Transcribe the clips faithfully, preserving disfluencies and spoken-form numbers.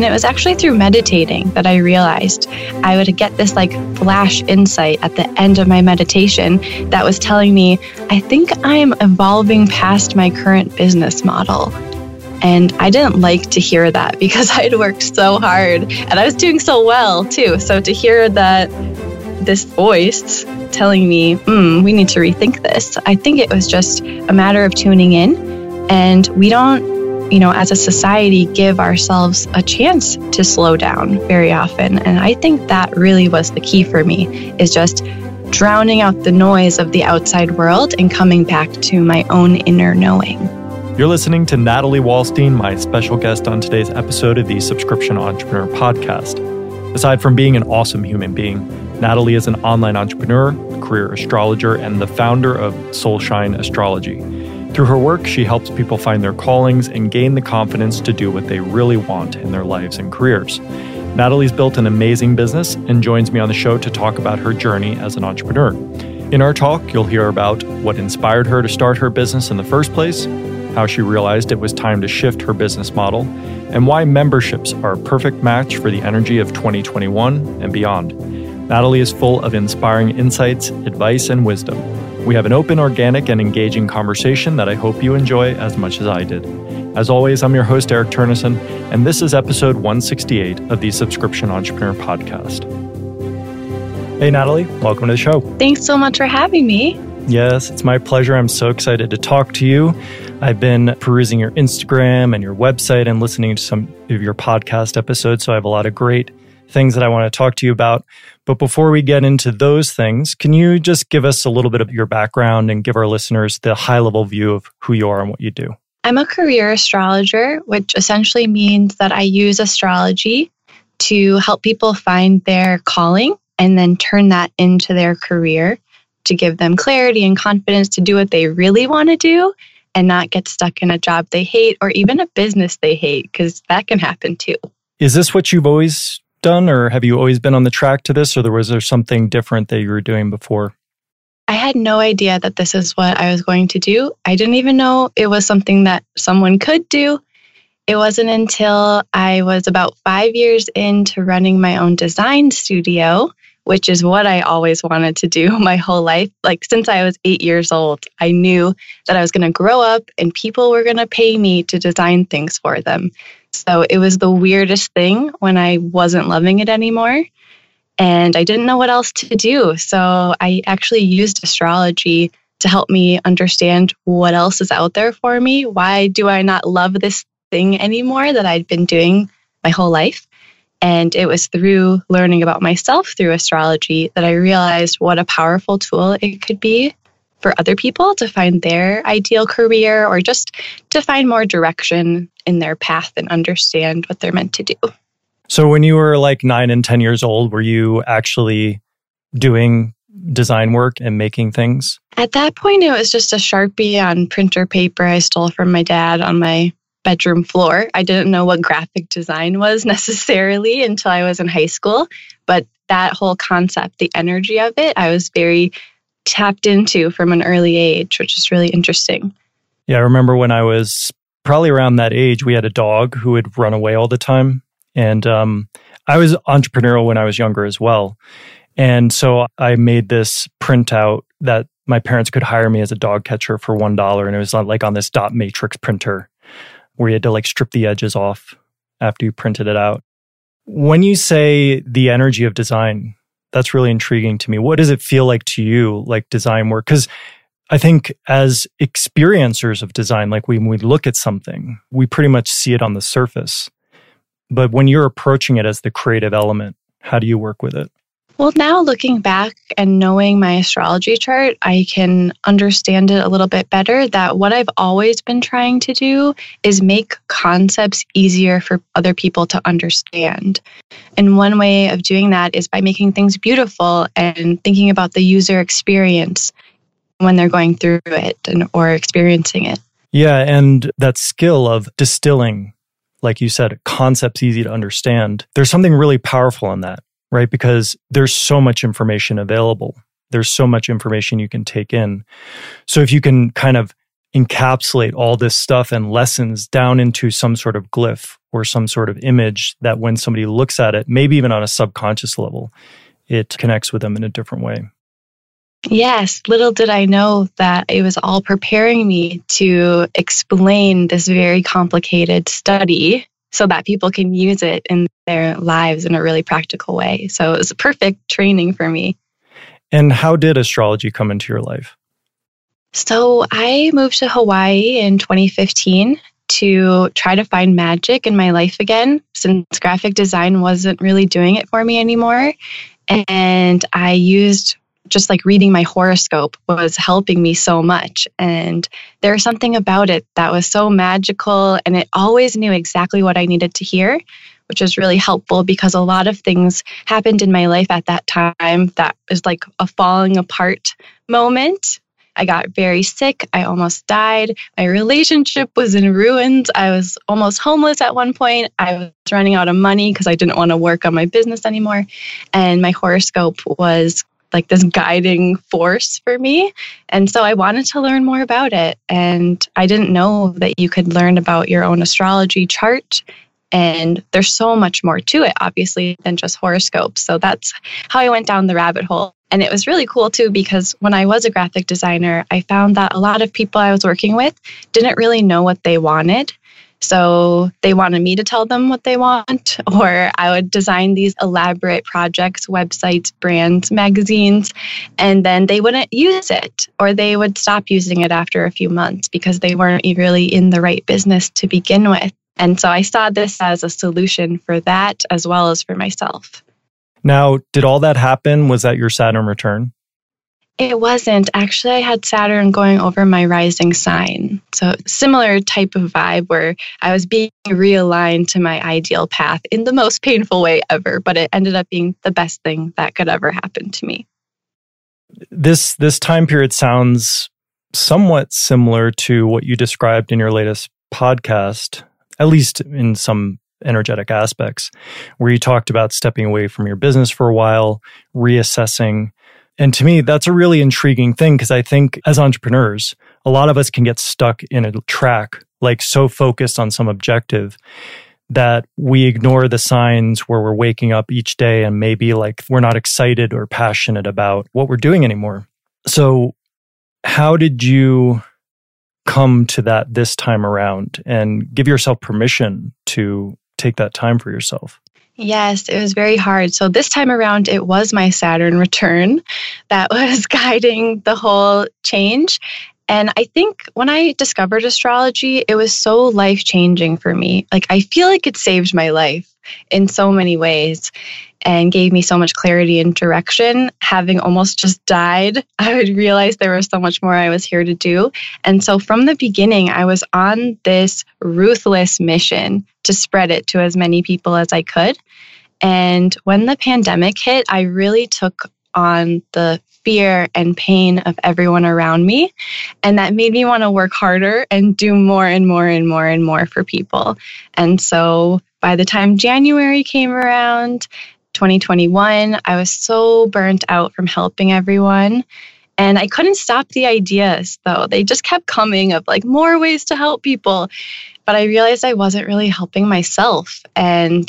And it was actually through meditating that I realized I would get this like flash insight at the end of my meditation that was telling me, I think I'm evolving past my current business model. And I didn't like to hear that because I'd worked so hard and I was doing so well too. So to hear that this voice telling me, mm, we need to rethink this, I think it was just a matter of tuning in. And we don't, you know, as a society, give ourselves a chance to slow down very often. And I think that really was the key for me, is just drowning out the noise of the outside world and coming back to my own inner knowing. You're listening to Natalie Wallstein, my special guest on today's episode of the Subscription Entrepreneur Podcast. Aside from being an awesome human being, Natalie is an online entrepreneur, a career astrologer, and the founder of Soulshine Astrology. Through her work, she helps people find their callings and gain the confidence to do what they really want in their lives and careers. Natalie's built an amazing business and joins me on the show to talk about her journey as an entrepreneur. In our talk, you'll hear about what inspired her to start her business in the first place, how she realized it was time to shift her business model, and why memberships are a perfect match for the energy of twenty twenty-one and beyond. Natalie is full of inspiring insights, advice, and wisdom. We have an open, organic, and engaging conversation that I hope you enjoy as much as I did. As always, I'm your host, Eric Ternison, and this is episode one sixty-eight of the Subscription Entrepreneur Podcast. Hey, Natalie, welcome to the show. Thanks so much for having me. Yes, it's my pleasure. I'm so excited to talk to you. I've been perusing your Instagram and your website and listening to some of your podcast episodes, so I have a lot of great things that I want to talk to you about. But before we get into those things, can you just give us a little bit of your background and give our listeners the high-level view of who you are and what you do? I'm a career astrologer, which essentially means that I use astrology to help people find their calling and then turn that into their career to give them clarity and confidence to do what they really want to do and not get stuck in a job they hate or even a business they hate, because that can happen too. Is this what you've always done, or have you always been on the track to this, or was there something different that you were doing before? I had no idea that this is what I was going to do. I didn't even know it was something that someone could do. It wasn't until I was about five years into running my own design studio, which is what I always wanted to do my whole life. Like since I was eight years old, I knew that I was going to grow up and people were going to pay me to design things for them. So it was the weirdest thing when I wasn't loving it anymore and I didn't know what else to do. So I actually used astrology to help me understand what else is out there for me. Why do I not love this thing anymore that I'd been doing my whole life? And it was through learning about myself through astrology that I realized what a powerful tool it could be for other people to find their ideal career or just to find more direction in their path and understand what they're meant to do. So when you were like nine and ten years old, were you actually doing design work and making things? At that point, it was just a Sharpie on printer paper I stole from my dad on my bedroom floor. I didn't know what graphic design was necessarily until I was in high school, but that whole concept, the energy of it, I was very tapped into from an early age, which is really interesting. Yeah, I remember when I was probably around that age, we had a dog who would run away all the time. And um, I was entrepreneurial when I was younger as well. And so I made this printout that my parents could hire me as a dog catcher for one dollar. And it was like on this dot matrix printer, where you had to like strip the edges off after you printed it out. When you say the energy of design, that's really intriguing to me. What does it feel like to you, like design work? Because I think as experiencers of design, like when we look at something, we pretty much see it on the surface. But when you're approaching it as the creative element, how do you work with it? Well, now looking back and knowing my astrology chart, I can understand it a little bit better that what I've always been trying to do is make concepts easier for other people to understand. And one way of doing that is by making things beautiful and thinking about the user experience when they're going through it and or experiencing it. Yeah, and that skill of distilling, like you said, concepts easy to understand. There's something really powerful in that. Right? Because there's so much information available. There's so much information you can take in. So if you can kind of encapsulate all this stuff and lessons down into some sort of glyph or some sort of image that when somebody looks at it, maybe even on a subconscious level, it connects with them in a different way. Yes, little did I know that it was all preparing me to explain this very complicated study so that people can use it in their lives in a really practical way. So it was a perfect training for me. And how did astrology come into your life? So I moved to Hawaii in twenty fifteen to try to find magic in my life again, since graphic design wasn't really doing it for me anymore. And I used just like reading my horoscope was helping me so much. And there was something about it that was so magical, and it always knew exactly what I needed to hear, which was really helpful because a lot of things happened in my life at that time that was like a falling apart moment. I got very sick. I almost died. My relationship was in ruins. I was almost homeless at one point. I was running out of money because I didn't want to work on my business anymore. And my horoscope was like this guiding force for me. And so I wanted to learn more about it. And I didn't know that you could learn about your own astrology chart. And there's so much more to it, obviously, than just horoscopes. So that's how I went down the rabbit hole. And it was really cool, too, because when I was a graphic designer, I found that a lot of people I was working with didn't really know what they wanted. So they wanted me to tell them what they want, or I would design these elaborate projects, websites, brands, magazines, and then they wouldn't use it, or they would stop using it after a few months because they weren't really in the right business to begin with. And so I saw this as a solution for that as well as for myself. Now, did all that happen? Was that your Saturn return? It wasn't. Actually, I had Saturn going over my rising sign. So similar type of vibe where I was being realigned to my ideal path in the most painful way ever, but it ended up being the best thing that could ever happen to me. This this time period sounds somewhat similar to what you described in your latest podcast, at least in some energetic aspects, where you talked about stepping away from your business for a while, reassessing. And to me, that's a really intriguing thing because I think as entrepreneurs, a lot of us can get stuck in a track, like so focused on some objective that we ignore the signs where we're waking up each day and maybe like we're not excited or passionate about what we're doing anymore. So how did you come to that this time around and give yourself permission to take that time for yourself? Yes, it was very hard. So this time around, it was my Saturn return that was guiding the whole change. And I think when I discovered astrology, it was so life-changing for me. Like, I feel like it saved my life in so many ways and gave me so much clarity and direction. Having almost just died, I would realize there was so much more I was here to do. And so from the beginning, I was on this ruthless mission to spread it to as many people as I could. And when the pandemic hit, I really took on the fear and pain of everyone around me. And that made me want to work harder and do more and more and more and more for people. And so by the time January came around, twenty twenty-one, I was so burnt out from helping everyone. And I couldn't stop the ideas, though. They just kept coming of like more ways to help people. But I realized I wasn't really helping myself. And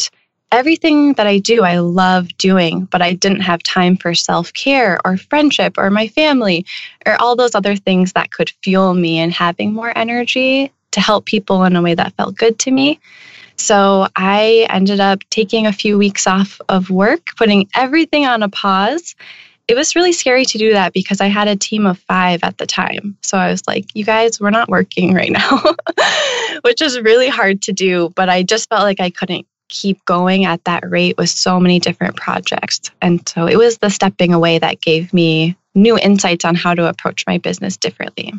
everything that I do, I love doing, but I didn't have time for self-care or friendship or my family or all those other things that could fuel me and having more energy to help people in a way that felt good to me. So I ended up taking a few weeks off of work, putting everything on a pause. It was really scary to do that because I had a team of five at the time. So I was like, you guys, we're not working right now, which is really hard to do. But I just felt like I couldn't keep going at that rate with so many different projects. And so it was the stepping away that gave me new insights on how to approach my business differently.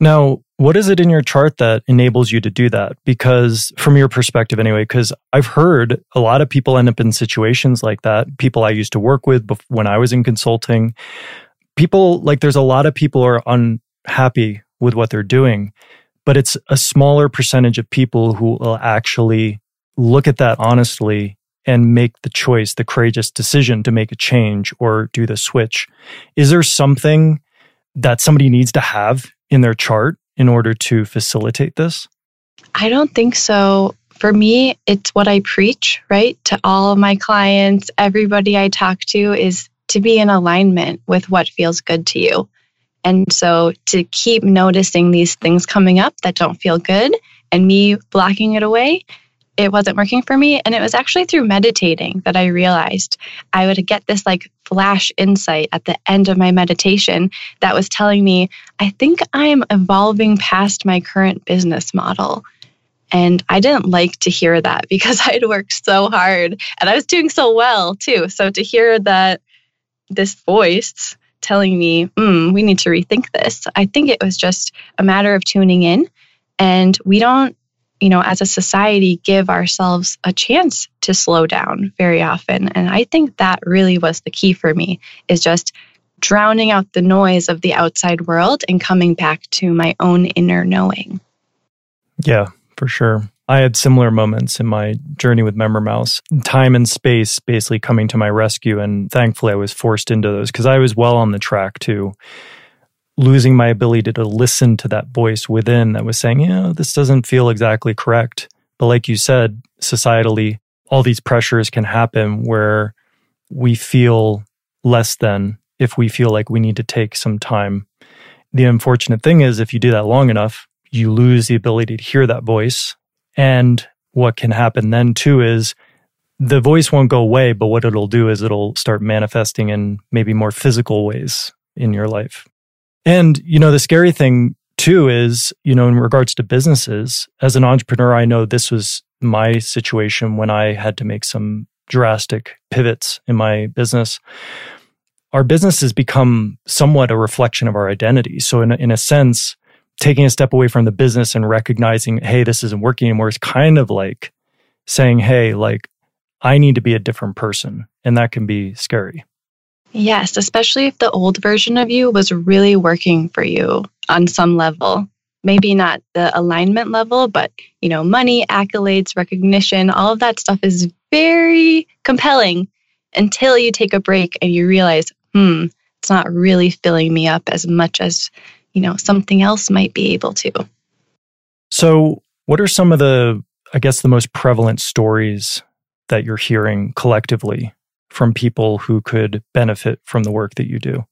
Now, what is it in your chart that enables you to do that? Because from your perspective anyway, because I've heard a lot of people end up in situations like that. People I used to work with when I was in consulting. People, like there's a lot of people are unhappy with what they're doing, but it's a smaller percentage of people who will actually look at that honestly and make the choice, the courageous decision to make a change or do the switch. Is there something that somebody needs to have in their chart in order to facilitate this? I don't think so. for me, it's what I preach, right? To all of my clients, everybody I talk to, is to be in alignment with what feels good to you. And so to keep noticing these things coming up that don't feel good and me blocking it away, it wasn't working for me. And it was actually through meditating that I realized I would get this like flash insight at the end of my meditation that was telling me, I think I'm evolving past my current business model. And I didn't like to hear that because I'd worked so hard and I was doing so well too. So to hear that this voice telling me, mm, we need to rethink this, I think it was just a matter of tuning in. And we don't, you know, as a society, give ourselves a chance to slow down very often. And I think that really was the key for me, is just drowning out the noise of the outside world and coming back to my own inner knowing. Yeah, for sure. I had similar moments in my journey with Member Mouse. Time and space basically coming to my rescue. And thankfully, I was forced into those because I was well on the track to losing my ability to listen to that voice within that was saying, you know, this doesn't feel exactly correct. But like you said, societally, all these pressures can happen where we feel less than if we feel like we need to take some time. The unfortunate thing is, if you do that long enough, you lose the ability to hear that voice. And what can happen then too is the voice won't go away, but what it'll do is it'll start manifesting in maybe more physical ways in your life. And, you know, the scary thing too is, you know, in regards to businesses, as an entrepreneur, I know this was my situation when I had to make some drastic pivots in my business. Our business has become somewhat a reflection of our identity. So in, in a sense, taking a step away from the business and recognizing, hey, this isn't working anymore, is kind of like saying, hey, like, I need to be a different person. And that can be scary. Yes, especially if the old version of you was really working for you on some level. Maybe not the alignment level, but, you know, money, accolades, recognition, all of that stuff is very compelling until you take a break and you realize, hmm, it's not really filling me up as much as, you know, something else might be able to. So what are some of the, I guess, the most prevalent stories that you're hearing collectively from people who could benefit from the work that you do?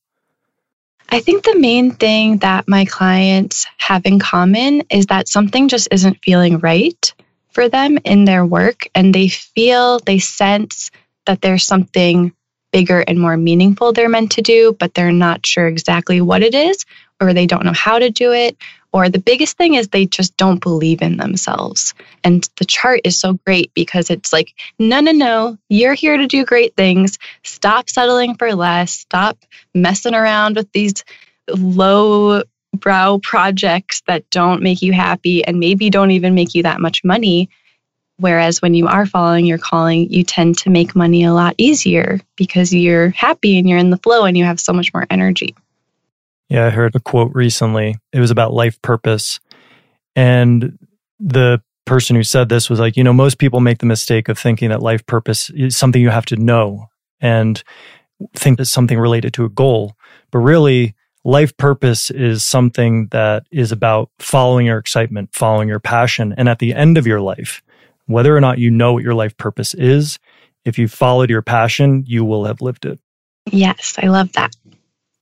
I think the main thing that my clients have in common is that something just isn't feeling right for them in their work, and they feel, they sense that there's something bigger and more meaningful they're meant to do, but they're not sure exactly what it is, or they don't know how to do it, or the biggest thing is they just don't believe in themselves. And the chart is so great because it's like, no, no, no, you're here to do great things. Stop settling for less. Stop messing around with these low-brow projects that don't make you happy and maybe don't even make you that much money. Whereas when you are following your calling, you tend to make money a lot easier because you're happy and you're in the flow and you have so much more energy. Yeah, I heard a quote recently. It was about life purpose. And the person who said this was like, you know, most people make the mistake of thinking that life purpose is something you have to know and think it's something related to a goal. But really, life purpose is something that is about following your excitement, following your passion. And at the end of your life, whether or not you know what your life purpose is, if you followed your passion, you will have lived it. Yes, I love that.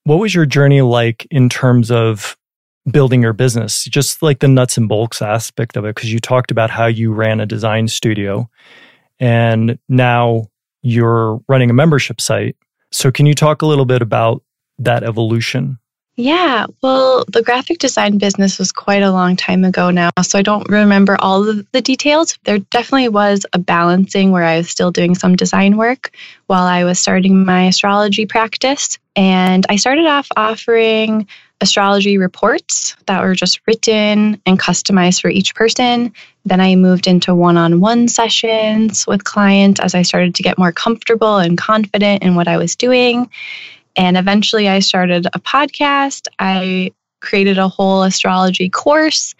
What was your journey like in terms of building your business? Just like the nuts and bolts aspect of it, because you talked about how you ran a design studio and now you're running a membership site. So can you talk a little bit about that evolution? Yeah, well, the graphic design business was quite a long time ago now, so I don't remember all of the details. There definitely was a balancing where I was still doing some design work while I was starting my astrology practice. And I started off offering astrology reports that were just written and customized for each person. Then I moved into one-on-one sessions with clients as I started to get more comfortable and confident in what I was doing. And eventually I started a podcast. I created a whole astrology course.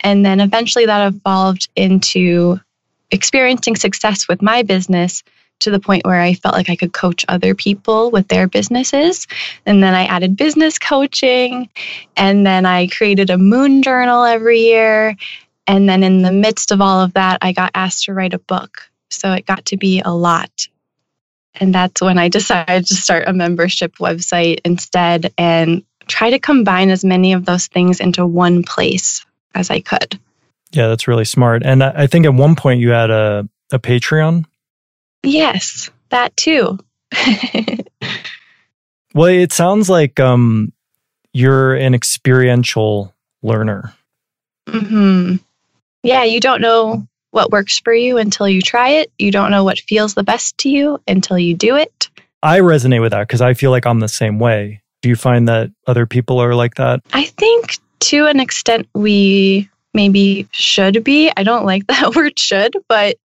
And then eventually that evolved into experiencing success with my business to the point where I felt like I could coach other people with their businesses. And then I added business coaching. And then I created a moon journal every year. And then in the midst of all of that, I got asked to write a book. So it got to be a lot. And that's when I decided to start a membership website instead and try to combine as many of those things into one place as I could. Yeah, that's really smart. And I think at one point you had a, a Patreon. Yes, that too. Well, it sounds like um, you're an experiential learner. Mm-hmm. Yeah, you don't know what works for you until you try it. You don't know what feels the best to you until you do it. I resonate with that because I feel like I'm the same way. Do you find that other people are like that? I think to an extent we maybe should be. I don't like that word should, but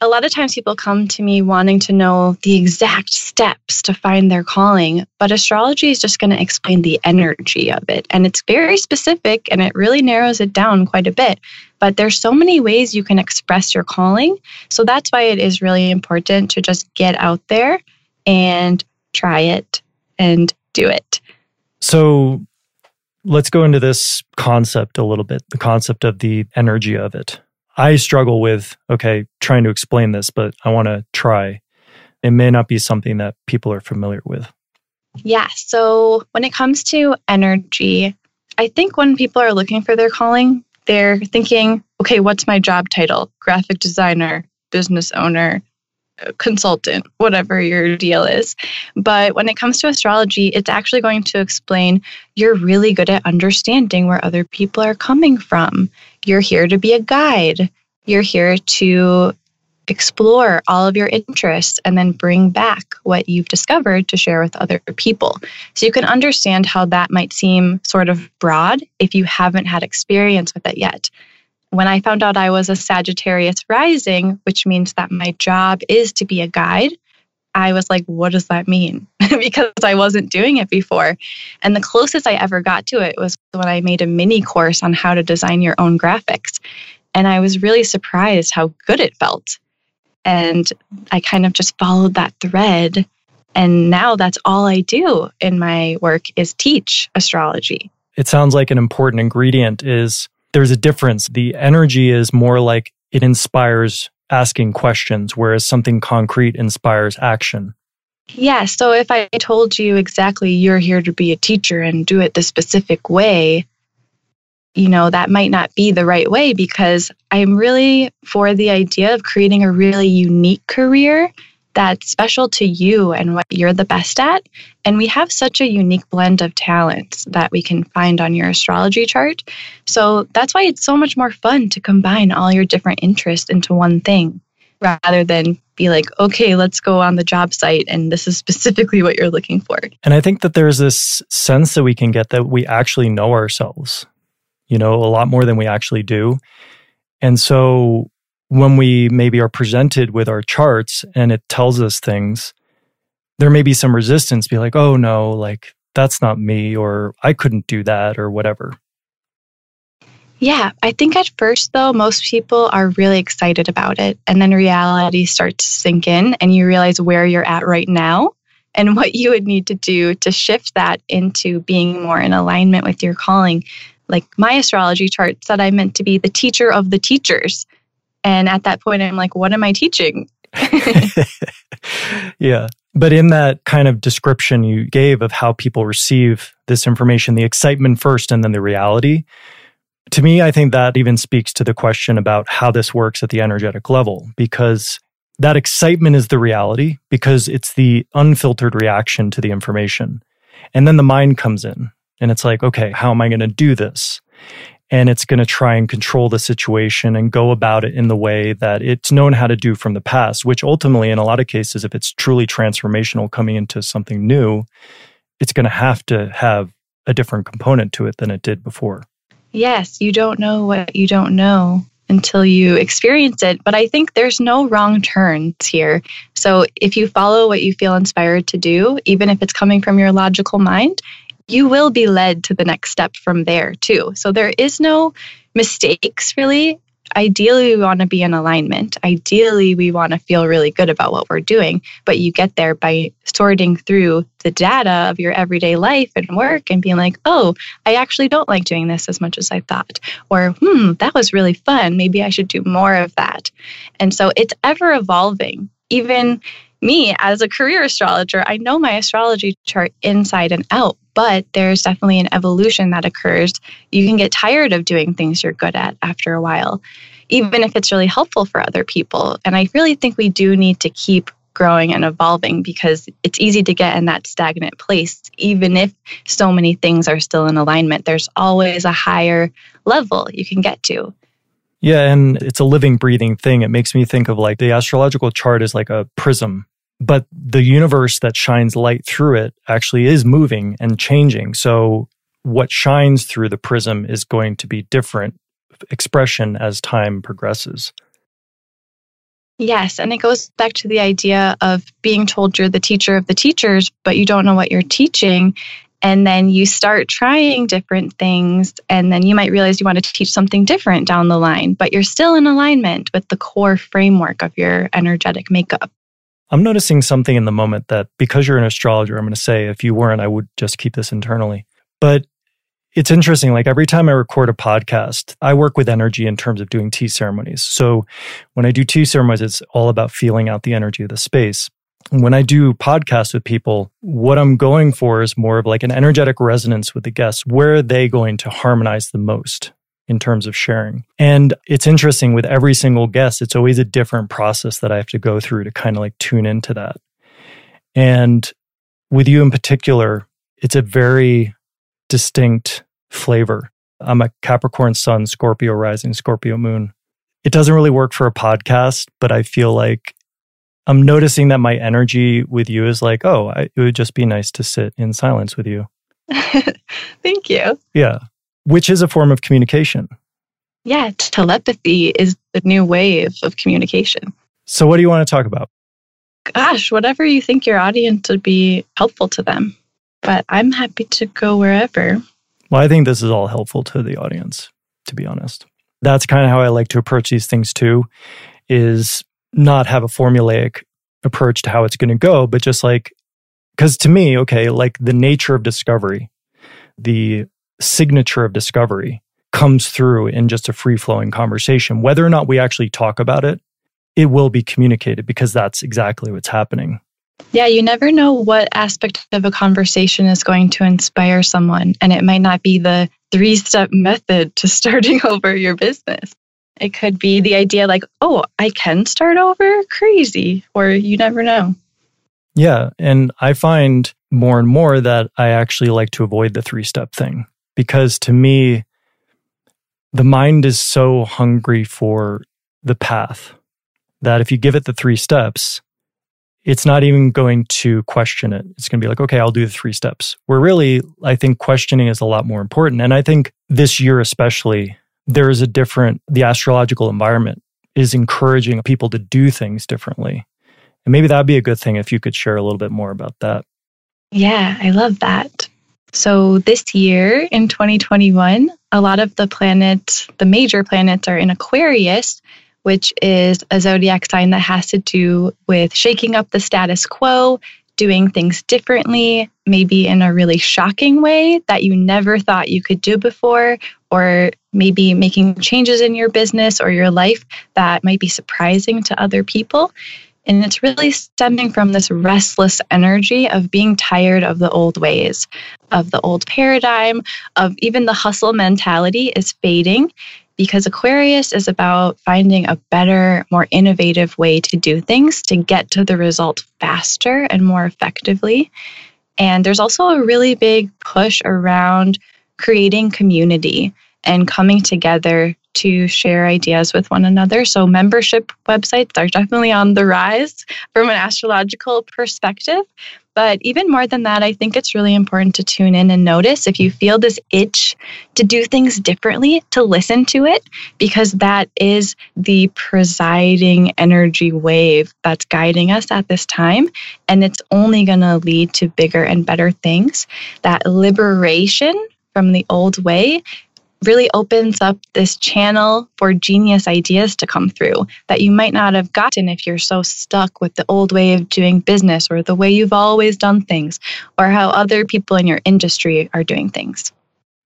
a lot of times people come to me wanting to know the exact steps to find their calling, but astrology is just going to explain the energy of it. And it's very specific and it really narrows it down quite a bit. But there's so many ways you can express your calling. So that's why it is really important to just get out there and try it and do it. So let's go into this concept a little bit, the concept of the energy of it. I struggle with, okay, trying to explain this, but I want to try. It may not be something that people are familiar with. Yeah. So when it comes to energy, I think when people are looking for their calling, they're thinking, okay, what's my job title? Graphic designer, business owner, consultant, whatever your deal is. But when it comes to astrology, it's actually going to explain you're really good at understanding where other people are coming from. You're here to be a guide. You're here to explore all of your interests and then bring back what you've discovered to share with other people. So you can understand how that might seem sort of broad if you haven't had experience with it yet. When I found out I was a Sagittarius rising, which means that my job is to be a guide, I was like, what does that mean? Because I wasn't doing it before. And the closest I ever got to it was when I made a mini course on how to design your own graphics. And I was really surprised how good it felt. And I kind of just followed that thread. And now that's all I do in my work is teach astrology. It sounds like an important ingredient is there's a difference. The energy is more like it inspires asking questions, whereas something concrete inspires action. Yeah. So if I told you exactly you're here to be a teacher and do it the specific way, you know, that might not be the right way because I'm really for the idea of creating a really unique career that's special to you and what you're the best at. And we have such a unique blend of talents that we can find on your astrology chart. So that's why it's so much more fun to combine all your different interests into one thing rather than be like, okay, let's go on the job site and this is specifically what you're looking for. And I think that there's this sense that we can get that we actually know ourselves, you know, a lot more than we actually do. And so when we maybe are presented with our charts and it tells us things, there may be some resistance, be like, oh no, like that's not me, or I couldn't do that, or whatever. Yeah, I think at first though, most people are really excited about it. And then reality starts to sink in and you realize where you're at right now and what you would need to do to shift that into being more in alignment with your calling. Like my astrology chart said I meant to be the teacher of the teachers. And at that point, I'm like, what am I teaching? Yeah. But in that kind of description you gave of how people receive this information, the excitement first and then the reality, to me, I think that even speaks to the question about how this works at the energetic level, because that excitement is the reality because it's the unfiltered reaction to the information. And then the mind comes in and it's like, okay, how am I going to do this? And it's going to try and control the situation and go about it in the way that it's known how to do from the past, which ultimately, in a lot of cases, if it's truly transformational coming into something new, it's going to have to have a different component to it than it did before. Yes, you don't know what you don't know until you experience it. But I think there's no wrong turns here. So if you follow what you feel inspired to do, even if it's coming from your logical mind, you will be led to the next step from there too. So there is no mistakes really. Ideally, we want to be in alignment. Ideally, we want to feel really good about what we're doing, but you get there by sorting through the data of your everyday life and work and being like, oh, I actually don't like doing this as much as I thought. Or, hmm, that was really fun. Maybe I should do more of that. And so it's ever evolving. Even me as a career astrologer, I know my astrology chart inside and out, but there's definitely an evolution that occurs. You can get tired of doing things you're good at after a while, even if it's really helpful for other people. And I really think we do need to keep growing and evolving because it's easy to get in that stagnant place. Even if so many things are still in alignment, there's always a higher level you can get to. Yeah, and it's a living, breathing thing. It makes me think of like the astrological chart is like a prism, but the universe that shines light through it actually is moving and changing. So what shines through the prism is going to be different expression as time progresses. Yes, and it goes back to the idea of being told you're the teacher of the teachers, but you don't know what you're teaching. And then you start trying different things, and then you might realize you want to teach something different down the line, but you're still in alignment with the core framework of your energetic makeup. I'm noticing something in the moment that, because you're an astrologer, I'm going to say, if you weren't, I would just keep this internally. But it's interesting, like every time I record a podcast, I work with energy in terms of doing tea ceremonies. So when I do tea ceremonies, it's all about feeling out the energy of the space. When I do podcasts with people, what I'm going for is more of like an energetic resonance with the guests. Where are they going to harmonize the most in terms of sharing? And it's interesting with every single guest, it's always a different process that I have to go through to kind of like tune into that. And with you in particular, it's a very distinct flavor. I'm a Capricorn sun, Scorpio rising, Scorpio moon. It doesn't really work for a podcast, but I feel like I'm noticing that my energy with you is like, oh, I, it would just be nice to sit in silence with you. Thank you. Yeah. Which is a form of communication. Yeah. Telepathy is the new wave of communication. So what do you want to talk about? Gosh, whatever you think your audience would be helpful to them. But I'm happy to go wherever. Well, I think this is all helpful to the audience, to be honest. That's kind of how I like to approach these things too, is not have a formulaic approach to how it's going to go, but just like, because to me, okay, like the nature of discovery, the signature of discovery comes through in just a free-flowing conversation. Whether or not we actually talk about it, it will be communicated because that's exactly what's happening. Yeah, you never know what aspect of a conversation is going to inspire someone, and it might not be the three-step method to starting over your business. It could be the idea like, oh, I can start over? Crazy. Or you never know. Yeah. And I find more and more that I actually like to avoid the three-step thing because to me, the mind is so hungry for the path that if you give it the three steps, it's not even going to question it. It's going to be like, okay, I'll do the three steps. Where really, I think questioning is a lot more important. And I think this year especially, there is a different, the astrological environment is encouraging people to do things differently. And maybe that'd be a good thing if you could share a little bit more about that. Yeah, I love that. So this year in twenty twenty-one, a lot of the planets, the major planets are in Aquarius, which is a zodiac sign that has to do with shaking up the status quo, doing things differently, maybe in a really shocking way that you never thought you could do before, or maybe making changes in your business or your life that might be surprising to other people. And it's really stemming from this restless energy of being tired of the old ways, of the old paradigm, of even the hustle mentality is fading because Aquarius is about finding a better, more innovative way to do things to get to the result faster and more effectively. And there's also a really big push around creating community and coming together to share ideas with one another. So membership websites are definitely on the rise from an astrological perspective. But even more than that, I think it's really important to tune in and notice if you feel this itch to do things differently, to listen to it, because that is the presiding energy wave that's guiding us at this time. And it's only going to lead to bigger and better things. That liberation from the old way really opens up this channel for genius ideas to come through that you might not have gotten if you're so stuck with the old way of doing business or the way you've always done things or how other people in your industry are doing things.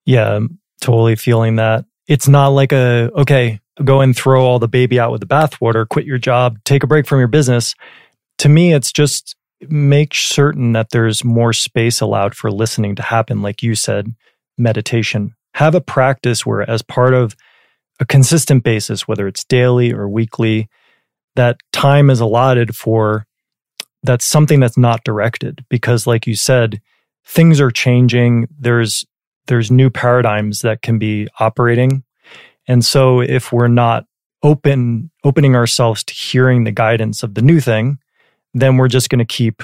Yeah, I'm totally feeling that. It's not like a, okay, go and throw all the baby out with the bathwater, quit your job, take a break from your business. To me, it's just make certain that there's more space allowed for listening to happen. Like you said, meditation. Have a practice where, as part of a consistent basis, whether it's daily or weekly, that time is allotted for that's something that's not directed. Because like you said, things are changing. There's there's new paradigms that can be operating. And so if we're not open opening ourselves to hearing the guidance of the new thing, then we're just going to keep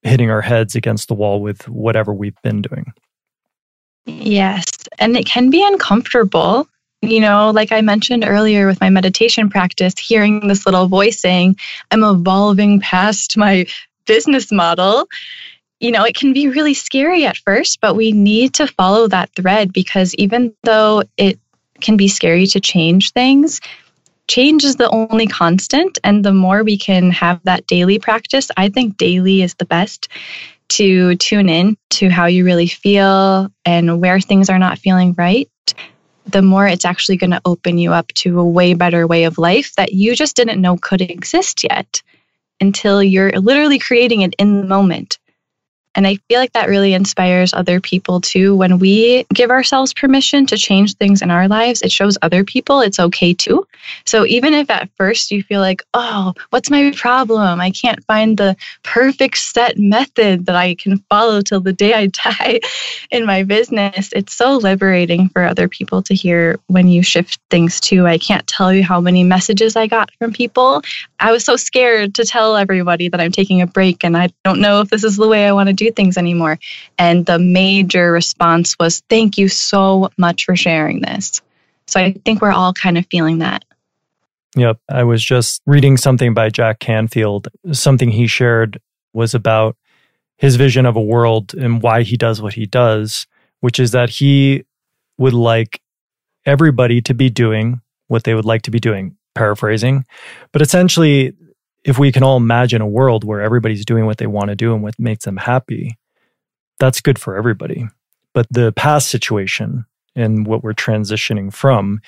hitting our heads against the wall with whatever we've been doing. Yes. And it can be uncomfortable. You know, like I mentioned earlier with my meditation practice, hearing this little voice saying, I'm evolving past my business model. You know, it can be really scary at first, but we need to follow that thread because even though it can be scary to change things, change is the only constant. And the more we can have that daily practice, I think daily is the best to tune in to how you really feel and where things are not feeling right, the more it's actually going to open you up to a way better way of life that you just didn't know could exist yet until you're literally creating it in the moment. And I feel like that really inspires other people too. When we give ourselves permission to change things in our lives, it shows other people it's okay too. So even if at first you feel like, oh, what's my problem? I can't find the perfect set method that I can follow till the day I die in my business. It's so liberating for other people to hear when you shift things too. I can't tell you how many messages I got from people. I was so scared to tell everybody that I'm taking a break and I don't know if this is the way I want to do things anymore. And the major response was, thank you so much for sharing this. So I think we're all kind of feeling that. Yep. I was just reading something by Jack Canfield. Something he shared was about his vision of a world and why he does what he does, which is that he would like everybody to be doing what they would like to be doing, paraphrasing. But essentially, if we can all imagine a world where everybody's doing what they want to do and what makes them happy, that's good for everybody. But the past situation and what we're transitioning from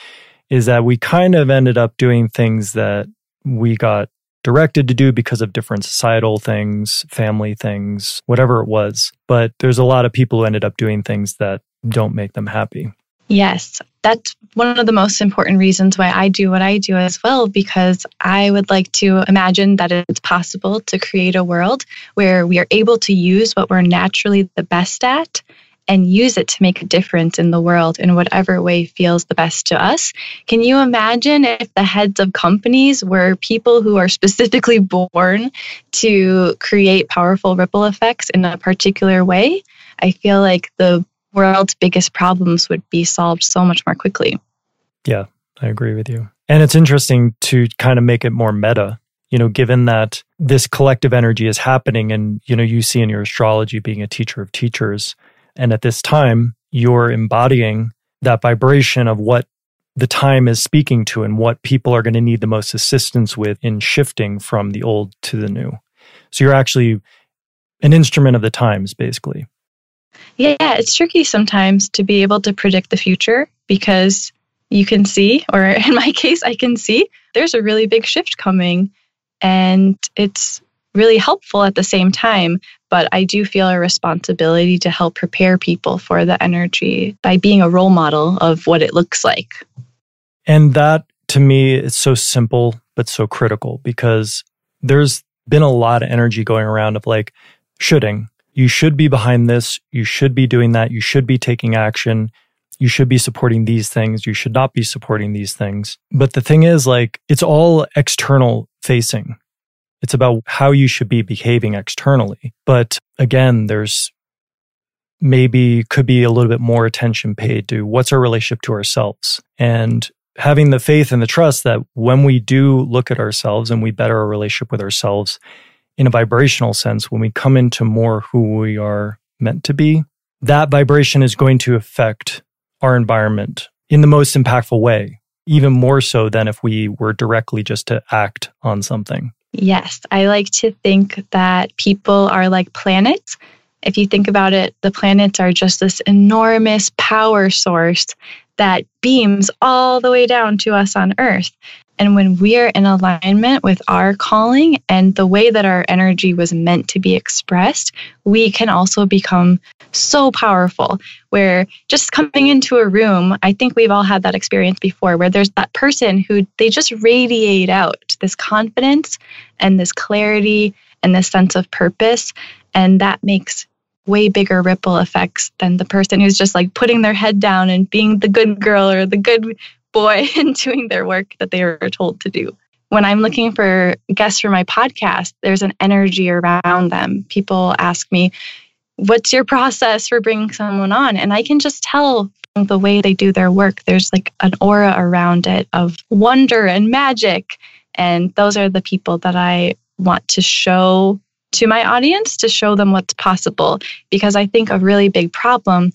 is that we kind of ended up doing things that we got directed to do because of different societal things, family things, whatever it was. But there's a lot of people who ended up doing things that don't make them happy. Yes, that's one of the most important reasons why I do what I do as well, because I would like to imagine that it's possible to create a world where we are able to use what we're naturally the best at and use it to make a difference in the world in whatever way feels the best to us. Can you imagine if the heads of companies were people who are specifically born to create powerful ripple effects in a particular way? I feel like the world's biggest problems would be solved so much more quickly. Yeah, I agree with you. And it's interesting to kind of make it more meta, you know, given that this collective energy is happening and, you know, you see in your astrology being a teacher of teachers. And at this time, you're embodying that vibration of what the time is speaking to and what people are going to need the most assistance with in shifting from the old to the new. So you're actually an instrument of the times, basically. Yeah, it's tricky sometimes to be able to predict the future because you can see, or in my case, I can see there's a really big shift coming and it's really helpful at the same time. But I do feel a responsibility to help prepare people for the energy by being a role model of what it looks like. And that to me is so simple, but so critical because there's been a lot of energy going around of like shoulding. You should be behind this. You should be doing that. You should be taking action. You should be supporting these things. You should not be supporting these things. But the thing is, like, it's all external facing. It's about how you should be behaving externally. But again, there's maybe could be a little bit more attention paid to what's our relationship to ourselves. And having the faith and the trust that when we do look at ourselves and we better our relationship with ourselves, in a vibrational sense, when we come into more who we are meant to be, that vibration is going to affect our environment in the most impactful way, even more so than if we were directly just to act on something. Yes, I like to think that people are like planets. If you think about it, the planets are just this enormous power source that beams all the way down to us on Earth. And when we are in alignment with our calling and the way that our energy was meant to be expressed, we can also become so powerful. Where just coming into a room, I think we've all had that experience before, where there's that person who they just radiate out this confidence and this clarity and this sense of purpose. And that makes way bigger ripple effects than the person who's just like putting their head down and being the good girl or the good boy and doing their work that they were told to do. When I'm looking for guests for my podcast, there's an energy around them. People ask me, what's your process for bringing someone on? And I can just tell from the way they do their work, there's like an aura around it of wonder and magic. And those are the people that I want to show to my audience, to show them what's possible. Because I think a really big problem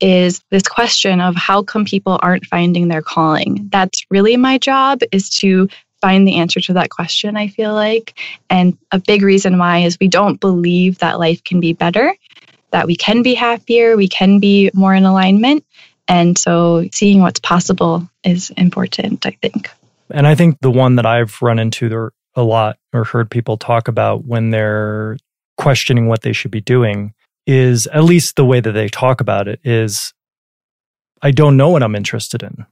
is this question of how come people aren't finding their calling. That's really my job, is to find the answer to that question, I feel like. And a big reason why is we don't believe that life can be better, that we can be happier, we can be more in alignment. And so seeing what's possible is important, I think. And I think the one that I've run into a lot or heard people talk about when they're questioning what they should be doing is, at least the way that they talk about it, is I don't know what I'm interested in.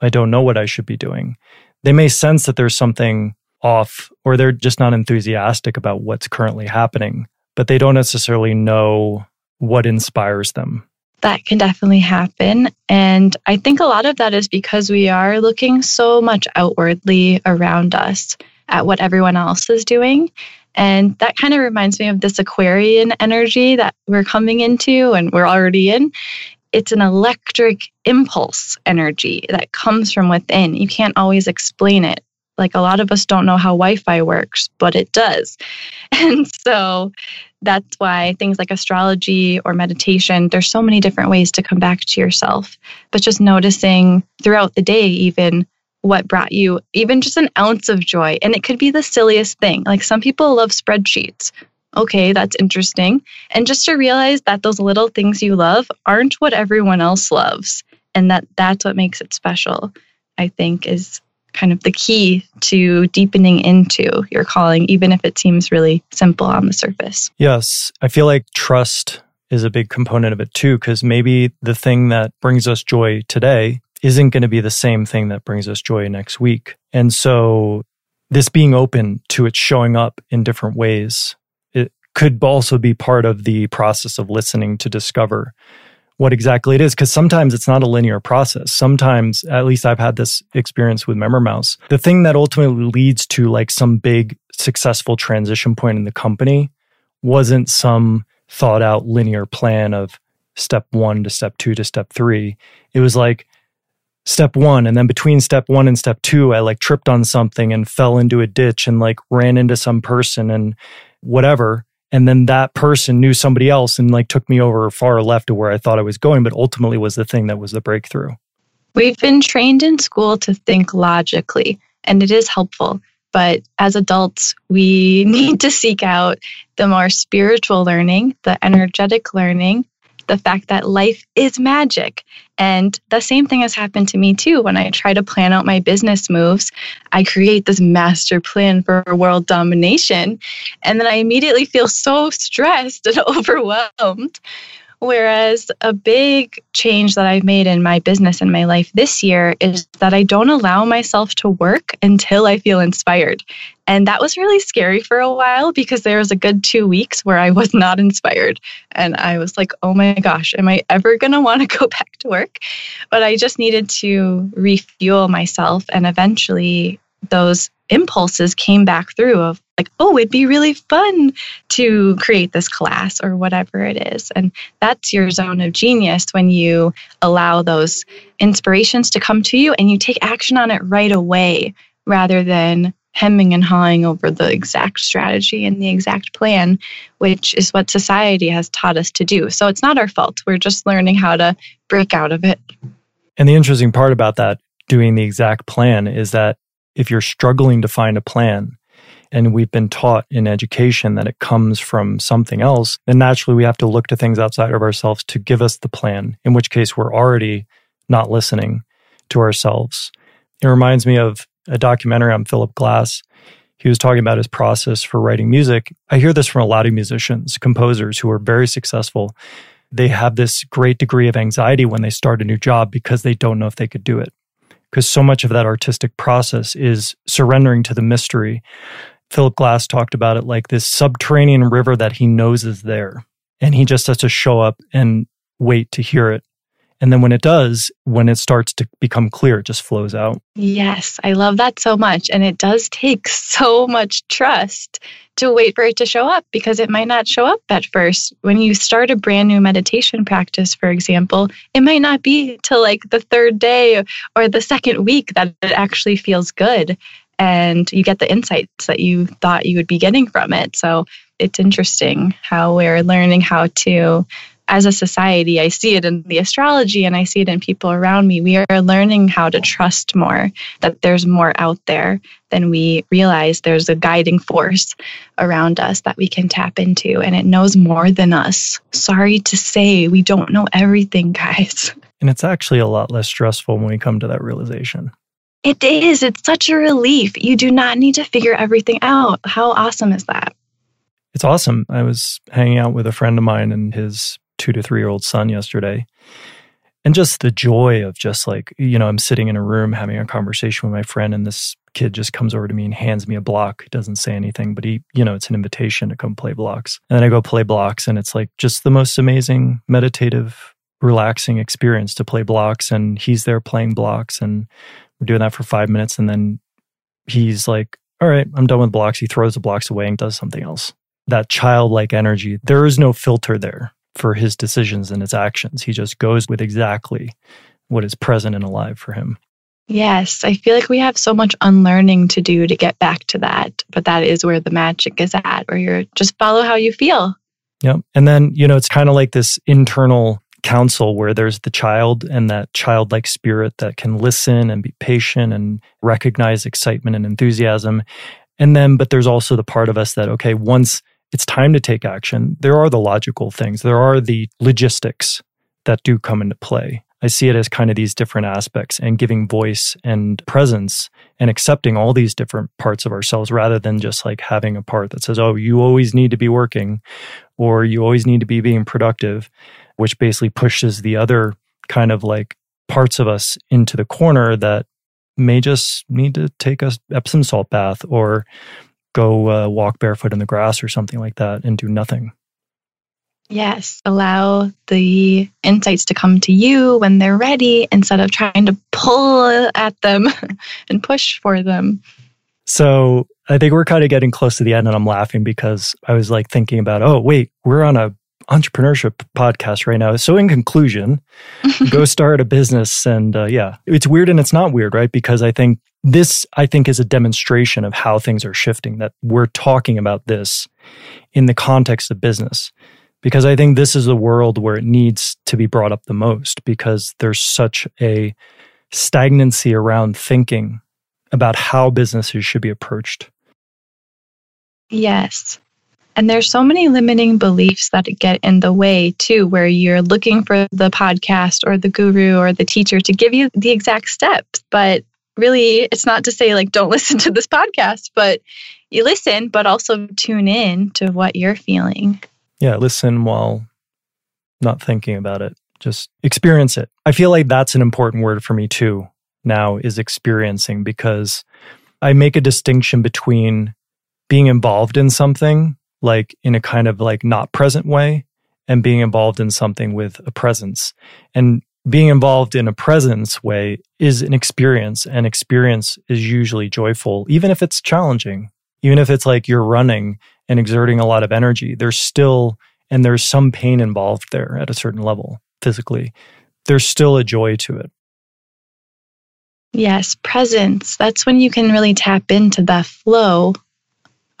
I don't know what I should be doing. They may sense that there's something off, or they're just not enthusiastic about what's currently happening, but they don't necessarily know what inspires them. That can definitely happen. And I think a lot of that is because we are looking so much outwardly around us at what everyone else is doing. And that kind of reminds me of this Aquarian energy that we're coming into and we're already in. It's an electric impulse energy that comes from within. You can't always explain it. Like, a lot of us don't know how Wi-Fi works, but it does. And so that's why things like astrology or meditation, there's so many different ways to come back to yourself. But just noticing throughout the day, even what brought you even just an ounce of joy. And it could be the silliest thing. Like, some people love spreadsheets. Okay, that's interesting. And just to realize that those little things you love aren't what everyone else loves, and that that's what makes it special, I think, is kind of the key to deepening into your calling, even if it seems really simple on the surface. Yes. I feel like trust is a big component of it too, because maybe the thing that brings us joy today isn't going to be the same thing that brings us joy next week. And so this being open to it showing up in different ways, it could also be part of the process of listening to discover what exactly it is. Because sometimes it's not a linear process. Sometimes, at least I've had this experience with Member Mouse, the thing that ultimately leads to like some big successful transition point in the company wasn't some thought out linear plan of step one to step two to step three. It was like, step one, and then between step one and step two, I like tripped on something and fell into a ditch and like ran into some person and whatever. And then that person knew somebody else and like took me over far left to where I thought I was going, but ultimately was the thing that was the breakthrough. We've been trained in school to think logically, and it is helpful. But as adults, we need to seek out the more spiritual learning, the energetic learning, the fact that life is magic. And the same thing has happened to me too. When I try to plan out my business moves, I create this master plan for world domination. And then I immediately feel so stressed and overwhelmed. Whereas a big change that I've made in my business and my life this year is that I don't allow myself to work until I feel inspired. And that was really scary for a while, because there was a good two weeks where I was not inspired. And I was like, oh my gosh, am I ever going to want to go back to work? But I just needed to refuel myself. And eventually those impulses came back through of like, oh, it'd be really fun to create this class or whatever it is. And that's your zone of genius, when you allow those inspirations to come to you and you take action on it right away, rather than hemming and hawing over the exact strategy and the exact plan, which is what society has taught us to do. So it's not our fault. We're just learning how to break out of it. And the interesting part about that, doing the exact plan, is that if you're struggling to find a plan, and we've been taught in education that it comes from something else, then naturally we have to look to things outside of ourselves to give us the plan, in which case we're already not listening to ourselves. It reminds me of a documentary on Philip Glass. He was talking about his process for writing music. I hear this from a lot of musicians, composers who are very successful. They have this great degree of anxiety when they start a new job because they don't know if they could do it. Because so much of that artistic process is surrendering to the mystery. Philip Glass talked about it like this subterranean river that he knows is there. And he just has to show up and wait to hear it. And then when it does, when it starts to become clear, it just flows out. Yes, I love that so much. And it does take so much trust to wait for it to show up, because it might not show up at first. When you start a brand new meditation practice, for example, it might not be till like the third day or the second week that it actually feels good and you get the insights that you thought you would be getting from it. So it's interesting how we're learning how to, as a society, I see it in the astrology and I see it in people around me. We are learning how to trust more, that there's more out there than we realize. There's a guiding force around us that we can tap into, and it knows more than us. Sorry to say, we don't know everything, guys. And it's actually a lot less stressful when we come to that realization. It is. It's such a relief. You do not need to figure everything out. How awesome is that? It's awesome. I was hanging out with a friend of mine and his two to three year old son yesterday. And just the joy of just like, you know, I'm sitting in a room having a conversation with my friend, and this kid just comes over to me and hands me a block. He doesn't say anything, but he, you know, it's an invitation to come play blocks. And then I go play blocks, and it's like just the most amazing, meditative, relaxing experience to play blocks. And he's there playing blocks, and we're doing that for five minutes. And then he's like, all right, I'm done with blocks. He throws the blocks away and does something else. That childlike energy, there is no filter there for his decisions and his actions. He just goes with exactly what is present and alive for him. Yes, I feel like we have so much unlearning to do to get back to that. But that is where the magic is at, where you're just follow how you feel. Yep. And then, you know, it's kind of like this internal counsel where there's the child and that childlike spirit that can listen and be patient and recognize excitement and enthusiasm. And then, but there's also the part of us that, okay, once it's time to take action, there are the logical things. There are the logistics that do come into play. I see it as kind of these different aspects, and giving voice and presence and accepting all these different parts of ourselves, rather than just like having a part that says, oh, you always need to be working, or you always need to be being productive, which basically pushes the other kind of like parts of us into the corner that may just need to take a Epsom salt bath, or go uh, walk barefoot in the grass or something like that and do nothing. Yes, allow the insights to come to you when they're ready, instead of trying to pull at them and push for them. So I think we're kind of getting close to the end, and I'm laughing because I was like thinking about, oh, wait, we're on a entrepreneurship podcast right now. So in conclusion, go start a business. And uh, yeah, it's weird and it's not weird, right? Because I think this, I think is a demonstration of how things are shifting, that we're talking about this in the context of business. Because I think this is the world where it needs to be brought up the most, because there's such a stagnancy around thinking about how businesses should be approached. Yes. And there's so many limiting beliefs that get in the way too, where you're looking for the podcast or the guru or the teacher to give you the exact steps. But really, it's not to say like, don't listen to this podcast, but you listen, but also tune in to what you're feeling. Yeah, listen while not thinking about it. Just experience it. I feel like that's an important word for me too now, is experiencing, because I make a distinction between being involved in something like in a kind of like not present way, and being involved in something with a presence. And being involved in a presence way is an experience, and experience is usually joyful, even if it's challenging, even if it's like you're running and exerting a lot of energy, there's still, and there's some pain involved there at a certain level physically, there's still a joy to it. Yes, presence. That's when you can really tap into that flow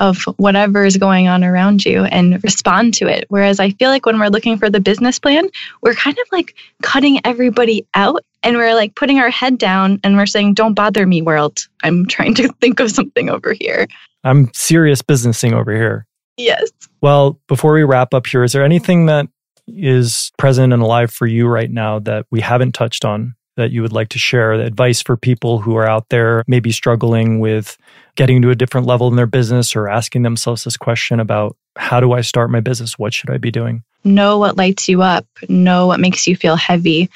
of whatever is going on around you and respond to it. Whereas I feel like when we're looking for the business plan, we're kind of like cutting everybody out And we're like putting our head down and we're saying, don't bother me, world. I'm trying to think of something over here. I'm serious businessing over here. Yes. Well, before we wrap up here, is there anything that is present and alive for you right now that we haven't touched on that you would like to share? Advice for people who are out there maybe struggling with getting to a different level in their business or asking themselves this question about, how do I start my business? What should I be doing? Know what lights you up. Know what makes you feel heavy.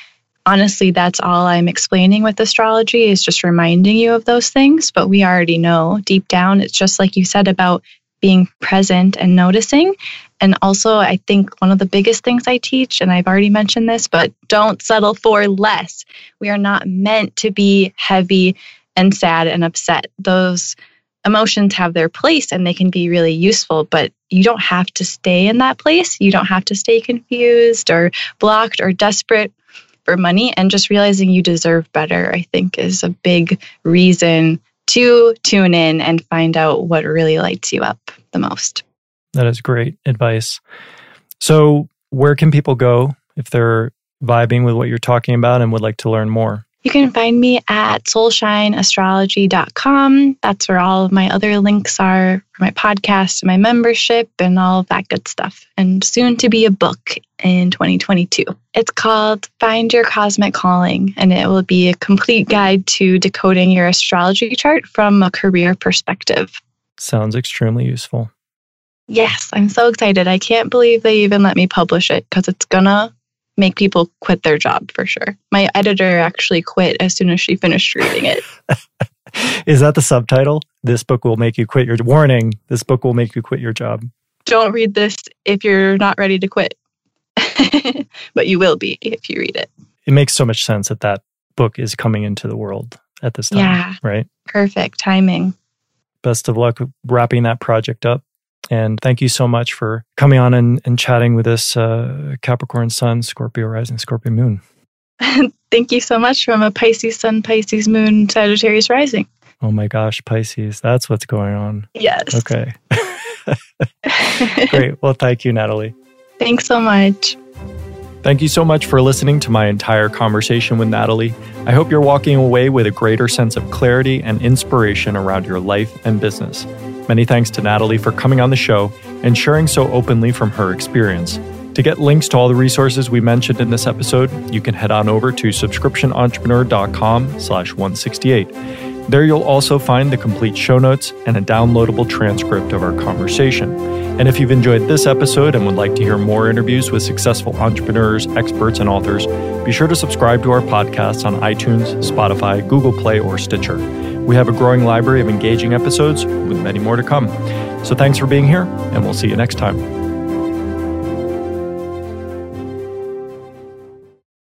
Honestly, that's all I'm explaining with astrology, is just reminding you of those things. But we already know deep down, it's just like you said about being present and noticing. And also, I think one of the biggest things I teach, and I've already mentioned this, but don't settle for less. We are not meant to be heavy and sad and upset. Those emotions have their place and they can be really useful, but you don't have to stay in that place. You don't have to stay confused or blocked or desperate for money. And just realizing you deserve better, I think, is a big reason to tune in and find out what really lights you up the most. That is great advice. So where can people go if they're vibing with what you're talking about and would like to learn more? You can find me at soulshine astrology dot com. That's where all of my other links are for my podcast and my membership and all of that good stuff. And soon to be a book in twenty twenty-two. It's called Find Your Cosmic Calling, and it will be a complete guide to decoding your astrology chart from a career perspective. Sounds extremely useful. Yes, I'm so excited. I can't believe they even let me publish it, because it's gonna make people quit their job for sure. My editor actually quit as soon as she finished reading it. Is that the subtitle? This book will make you quit your warning. This book will make you quit your job. Don't read this if you're not ready to quit. But you will be if you read it. It makes so much sense that that book is coming into the world at this time, yeah, right? Perfect timing. Best of luck wrapping that project up. And thank you so much for coming on and, and chatting with us, uh, Capricorn Sun, Scorpio Rising, Scorpio Moon. Thank you so much from a Pisces Sun, Pisces Moon, Sagittarius Rising. Oh my gosh, Pisces. That's what's going on. Yes. Okay. Great. Well, thank you, Natalie. Thanks so much. Thank you so much for listening to my entire conversation with Natalie. I hope you're walking away with a greater sense of clarity and inspiration around your life and business. Many thanks to Natalie for coming on the show and sharing so openly from her experience. To get links to all the resources we mentioned in this episode, you can head on over to subscription entrepreneur dot com slash one sixty-eight. There you'll also find the complete show notes and a downloadable transcript of our conversation. And if you've enjoyed this episode and would like to hear more interviews with successful entrepreneurs, experts, and authors, be sure to subscribe to our podcast on iTunes, Spotify, Google Play, or Stitcher. We have a growing library of engaging episodes with many more to come. So thanks for being here, and we'll see you next time.